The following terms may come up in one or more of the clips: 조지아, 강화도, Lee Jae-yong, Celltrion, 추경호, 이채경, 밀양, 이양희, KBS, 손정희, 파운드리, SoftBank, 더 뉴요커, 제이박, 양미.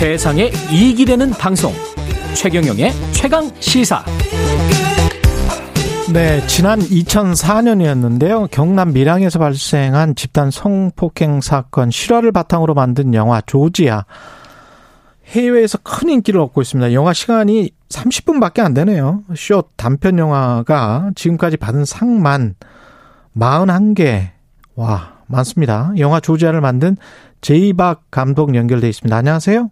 세상에 이익이 되는 방송 최경영의 최강시사. 네, 지난 2004년이었는데요. 경남 밀양에서 발생한 집단 성폭행 사건 실화를 바탕으로 만든 영화 조지아. 해외에서 큰 인기를 얻고 있습니다. 영화 시간이 30분밖에 안 되네요. 숏 단편 영화가 지금까지 받은 상만 41개. 와, 많습니다. 영화 조지아를 만든 제이박 감독 연결돼 있습니다. 안녕하세요.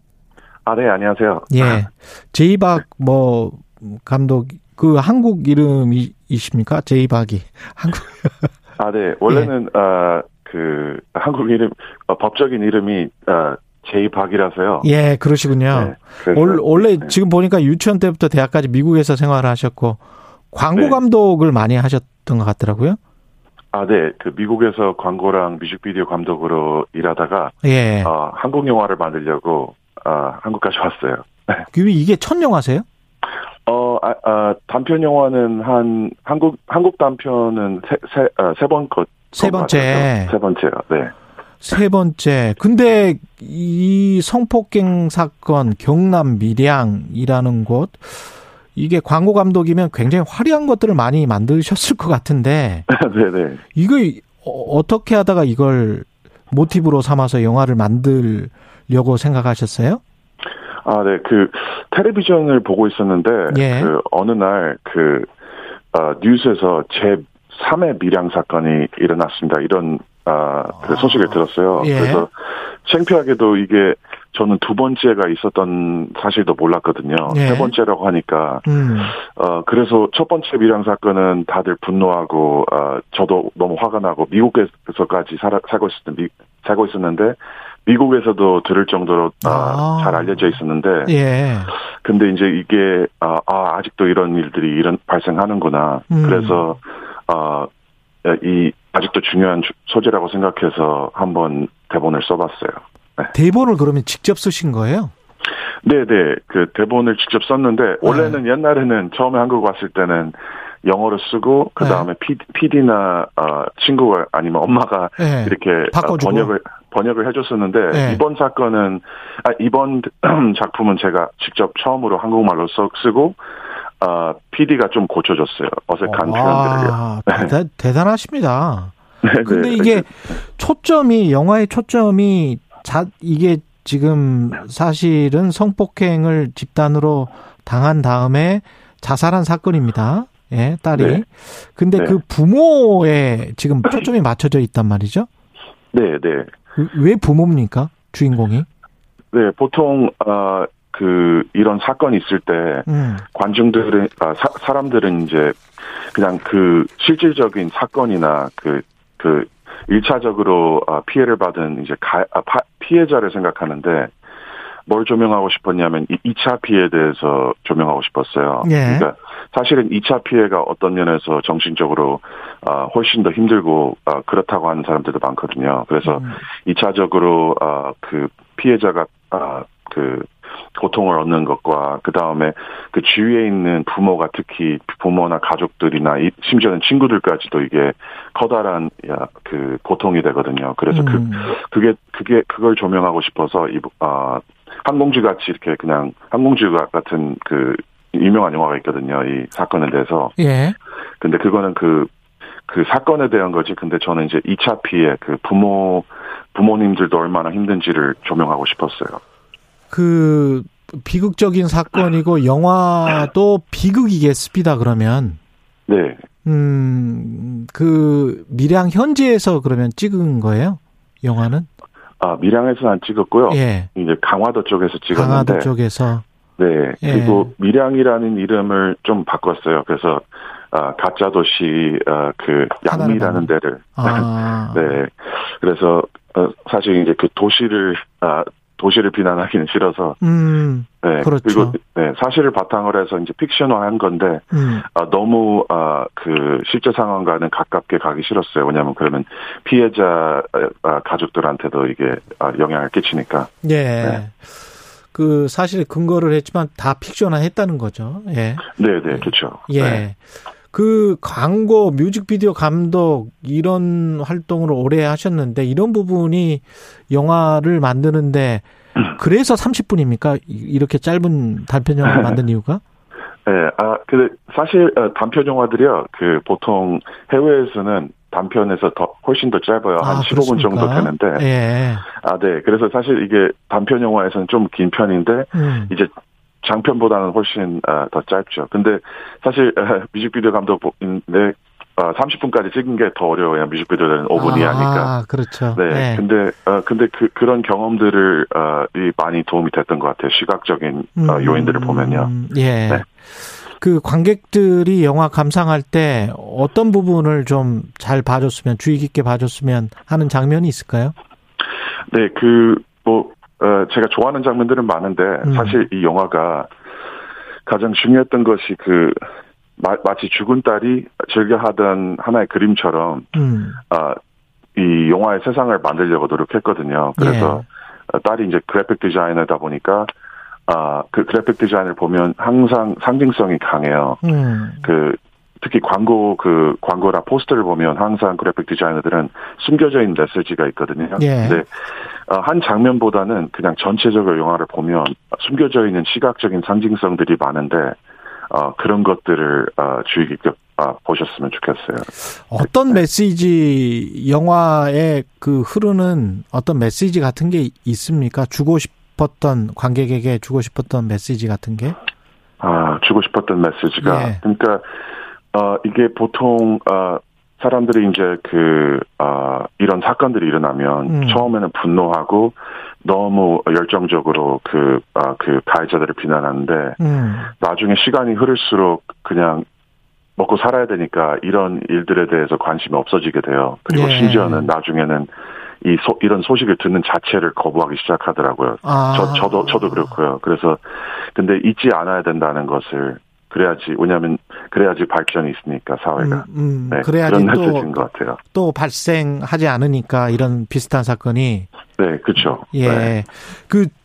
아, 네, 안녕하세요. 예. 제이박 감독 그 한국 이름이십니까? 제이박이. 한국. 아, 네. 원래는 예. 그 한국 이름 법적인 이름이 제이박이라서요. 예, 그러시군요. 네, 원래 네. 지금 보니까 유치원 때부터 대학까지 미국에서 생활을 하셨고 광고 네. 감독을 많이 하셨던 것 같더라고요. 아, 네. 그 미국에서 광고랑 뮤직비디오 감독으로 일하다가 예. 한국 영화를 만들려고 한국까지 왔어요. 이게 첫 영화세요? 단편 영화는 한국 단편은 세 번째요. 네. 세 번째. 근데 이 성폭행 사건 경남 밀양이라는 곳 이게 광고 감독이면 굉장히 화려한 것들을 많이 만드셨을 것 같은데. 네네. 이거 어떻게 하다가 이걸 모티브로 삼아서 영화를 만들려고 생각하셨어요? 아, 네. 그 텔레비전을 보고 있었는데 예. 그 어느 날 그 뉴스에서 제3의 밀양 사건이 일어났습니다. 이런 그 소식을 들었어요. 예. 그래서 창피하게도 이게 저는 두 번째가 있었던 사실도 몰랐거든요. 예. 세 번째라고 하니까. 그래서 첫 번째 밀양 사건은 다들 분노하고 저도 너무 화가 나고 미국에서까지 살고 있었는데 미국에서도 들을 정도로 잘 알려져 있었는데. 예. 근데 이제 이게 아직도 이런 일들이 발생하는구나. 그래서 이 아직도 중요한 소재라고 생각해서 한번 대본을 써봤어요. 네. 대본을 그러면 직접 쓰신 거예요? 네네. 그 대본을 직접 썼는데 원래는 네. 옛날에는 처음에 한국 왔을 때는 영어로 쓰고 그 다음에 네. PD나 친구가 아니면 엄마가 네. 이렇게 바꿔주고. 번역을 해줬었는데 네. 이번 작품은 제가 직접 처음으로 한국말로 쓰고. PD가 좀 고쳐줬어요. 어색한 표현들을요. 대단하십니다. 근데 이게 영화의 초점이 이게 지금 사실은 성폭행을 집단으로 당한 다음에 자살한 사건입니다. 예, 딸이. 네. 근데 네. 그 부모에 지금 초점이 맞춰져 있단 말이죠? 네, 네. 왜 부모입니까? 주인공이? 네, 보통, 이런 사건이 있을 때, 관중들은, 사람들은 이제, 그냥 실질적인 사건이나, 일차적으로, 피해를 받은, 이제, 피해자를 생각하는데, 뭘 조명하고 싶었냐면, 2차 피해에 대해서 조명하고 싶었어요. 예. 그러니까, 사실은 2차 피해가 어떤 면에서 정신적으로, 훨씬 더 힘들고, 그렇다고 하는 사람들도 많거든요. 그래서, 2차적으로, 피해자가, 고통을 얻는 것과 그 다음에 그 주위에 있는 부모가 특히 부모나 가족들이나 심지어는 친구들까지도 이게 커다란 고통이 되거든요. 그래서 그걸 조명하고 싶어서 항공주같이 이렇게 그냥 항공주 같은 그 유명한 영화가 있거든요. 이 사건에 대해서. 예. 근데 그거는 그 사건에 대한 거지. 근데 저는 이제 2차 피해 부모님들도 얼마나 힘든지를 조명하고 싶었어요. 비극적인 사건이고, 영화도 비극이겠습니다, 그러면. 네. 밀양 현지에서 그러면 찍은 거예요? 영화는? 밀양에서는 안 찍었고요. 예. 이제 강화도 쪽에서 찍었는데. 강화도 쪽에서. 네. 그리고 예. 밀양이라는 이름을 좀 바꿨어요. 그래서, 가짜 도시, 양미라는 데를. 네. 그래서, 사실 이제 그 도시를 비난하기는 싫어서, 네, 그렇죠. 그리고 네, 사실을 바탕으로 해서 이제 픽션화한 건데 너무 실제 상황과는 가깝게 가기 싫었어요. 왜냐하면 그러면 피해자 가족들한테도 이게 영향을 끼치니까. 예, 네. 사실 근거를 했지만 다 픽션화했다는 거죠. 예, 네, 네, 그렇죠. 예, 네. 광고, 뮤직비디오 감독 이런 활동을 오래 하셨는데 이런 부분이 영화를 만드는데 그래서 30분입니까? 이렇게 짧은 단편 영화를 만든 이유가? 네, 근데 사실 단편 영화들이요, 보통 해외에서는 단편에서 더 훨씬 더 짧아요. 한 15분 그렇습니까? 정도 되는데. 예. 네. 그래서 사실 이게 단편 영화에서는 좀 긴 편인데 이제 장편보다는 훨씬 더 짧죠. 근데 사실 뮤직비디오 감독인데 30분까지 찍은 게 더 어려워요. 뮤직비디오는 5분이 하니까. 그렇죠. 네. 네. 근데 그런 경험들을 많이 도움이 됐던 것 같아요. 시각적인 요인들을 보면요. 예. 네. 관객들이 영화 감상할 때 어떤 부분을 좀 잘 봐줬으면, 주의 깊게 봐줬으면 하는 장면이 있을까요? 네, 제가 좋아하는 장면들은 많은데, 사실 이 영화가 가장 중요했던 것이 마치 죽은 딸이 즐겨하던 하나의 그림처럼, 이 영화의 세상을 만들려고 노력했거든요. 그래서 예. 딸이 이제 그래픽 디자이너다 보니까, 그 그래픽 디자인을 보면 항상 상징성이 강해요. 특히 광고나 포스터를 보면 항상 그래픽 디자이너들은 숨겨져 있는 메시지가 있거든요. 예. 근데 한 장면보다는 그냥 전체적으로 영화를 보면 숨겨져 있는 시각적인 상징성들이 많은데 그런 것들을 주의 깊게 보셨으면 좋겠어요. 어떤 메시지, 영화에 흐르는 어떤 메시지 같은 게 있습니까? 관객에게 주고 싶었던 메시지 같은 게? 주고 싶었던 메시지가. 예. 그러니까, 이게 보통, 사람들이 이제 이런 사건들이 일어나면 처음에는 분노하고 너무 열정적으로 가해자들을 비난하는데 나중에 시간이 흐를수록 그냥 먹고 살아야 되니까 이런 일들에 대해서 관심이 없어지게 돼요. 그리고 예. 심지어는 나중에는 이런 소식을 듣는 자체를 거부하기 시작하더라고요. 저도 그렇고요. 그래서 근데 잊지 않아야 된다는 것을 그래야지 발전이 있으니까 사회가 네, 그래야지 그런 메시지인 것 같아요. 또 발생하지 않으니까 이런 비슷한 사건이 네, 그렇죠. 예, 네.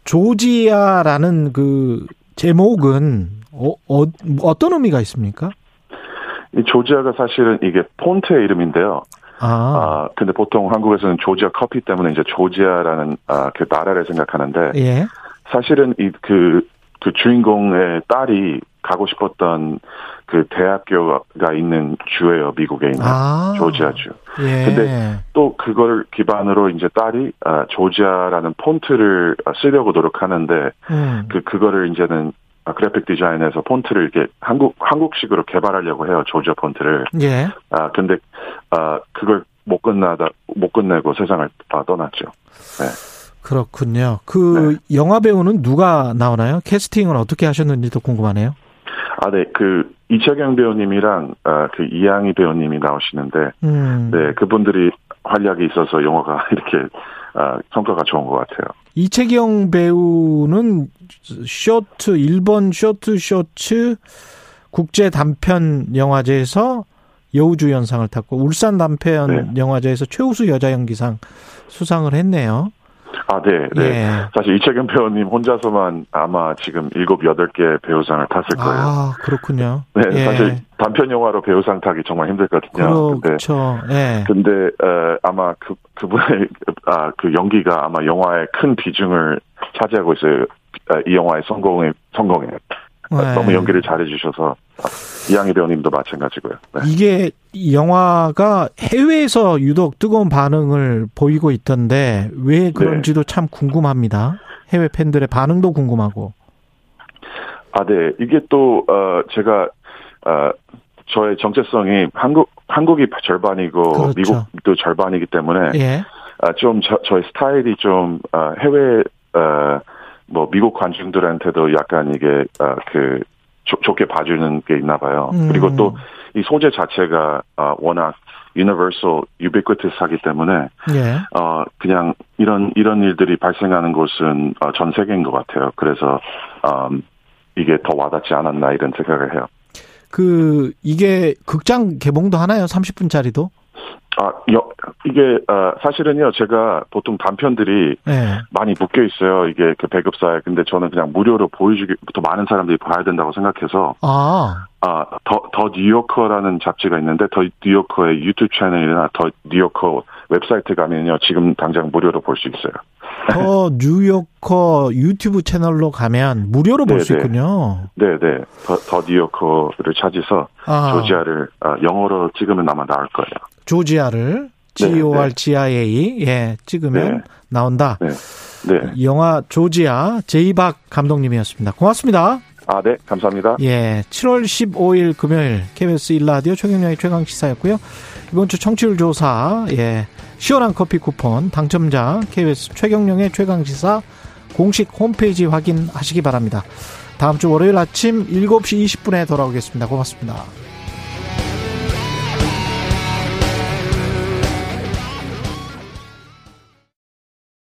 조지아라는 제목은 어떤 의미가 있습니까? 이 조지아가 사실은 이게 폰트의 이름인데요. 근데 보통 한국에서는 조지아 커피 때문에 이제 조지아라는 그 나라를 생각하는데 예. 사실은 그 주인공의 딸이 가고 싶었던 그 대학교가 있는 주예요, 미국에 있는 조지아주. 예. 근데 또 그걸 기반으로 이제 딸이 조지아라는 폰트를 쓰려고 노력하는데 그거를 이제는 그래픽 디자인에서 폰트를 이렇게 한국식으로 개발하려고 해요, 조지아 폰트를. 예. 근데 그걸 못 끝내고 세상을 떠났죠. 네. 그렇군요. 네. 영화 배우는 누가 나오나요? 캐스팅을 어떻게 하셨는지도 궁금하네요. 네. 이채경 배우님이랑 이양희 배우님이 나오시는데, 네, 그분들이 활약이 있어서 영화가 이렇게 성과가 좋은 것 같아요. 이채경 배우는 일본 쇼츠 국제 단편 영화제에서 여우주연상을 탔고 울산 단편 네. 영화제에서 최우수 여자 연기상 수상을 했네요. 네, 네. 예. 사실 이채경 배우님 혼자서만 아마 지금 7-8개 배우상을 탔을 거예요. 그렇군요. 네, 예. 사실 단편 영화로 배우상 타기 정말 힘들거든요. 그렇죠. 예. 근데 아마 그분의 연기가 아마 영화의 큰 비중을 차지하고 있어요. 이 영화의 성공에. 네. 너무 연기를 잘해 주셔서 이양희 배우님도 마찬가지고요. 네. 이게 영화가 해외에서 유독 뜨거운 반응을 보이고 있던데 왜 그런지도 네. 참 궁금합니다. 해외 팬들의 반응도 궁금하고. 네. 이게 또 제가 저의 정체성이 한국이 절반이고 그렇죠. 미국도 절반이기 때문에 예. 좀 저의 스타일이 좀 해외 미국 관중들한테도 약간 이게, 좋게 봐주는 게 있나 봐요. 그리고 또, 이 소재 자체가, 워낙, universal, ubiquitous 하기 때문에, 예. 그냥, 이런 일들이 발생하는 곳은, 전 세계인 것 같아요. 그래서, 이게 더 와닿지 않았나, 이런 생각을 해요. 이게, 극장 개봉도 하나요? 30분짜리도? 이게 사실은요 제가 보통 단편들이 네. 많이 묶여 있어요. 이게 배급사에. 근데 저는 그냥 무료로 보여주기 더 많은 사람들이 봐야 된다고 생각해서 더 뉴요커라는 잡지가 있는데 더 뉴요커의 유튜브 채널이나 더 뉴요커 웹사이트 가면요. 지금 당장 무료로 볼 수 있어요. 더 뉴요커 유튜브 채널로 가면 무료로 볼 수 있군요. 네네. 더 뉴요커를 찾아서 조지아를 영어로 찍으면 아마 나올 거예요. 조지아를 GORGIA 예 찍으면 나온다. 네. 영화 조지아 제이박 감독님이었습니다. 고맙습니다. 아, 네. 감사합니다. 예. 7월 15일 금요일 KBS 1라디오 최경영의 최강시사였고요. 이번 주 청취율 조사, 예. 시원한 커피 쿠폰 당첨자 KBS 최경영의 최강시사 공식 홈페이지 확인하시기 바랍니다. 다음 주 월요일 아침 7시 20분에 돌아오겠습니다. 고맙습니다.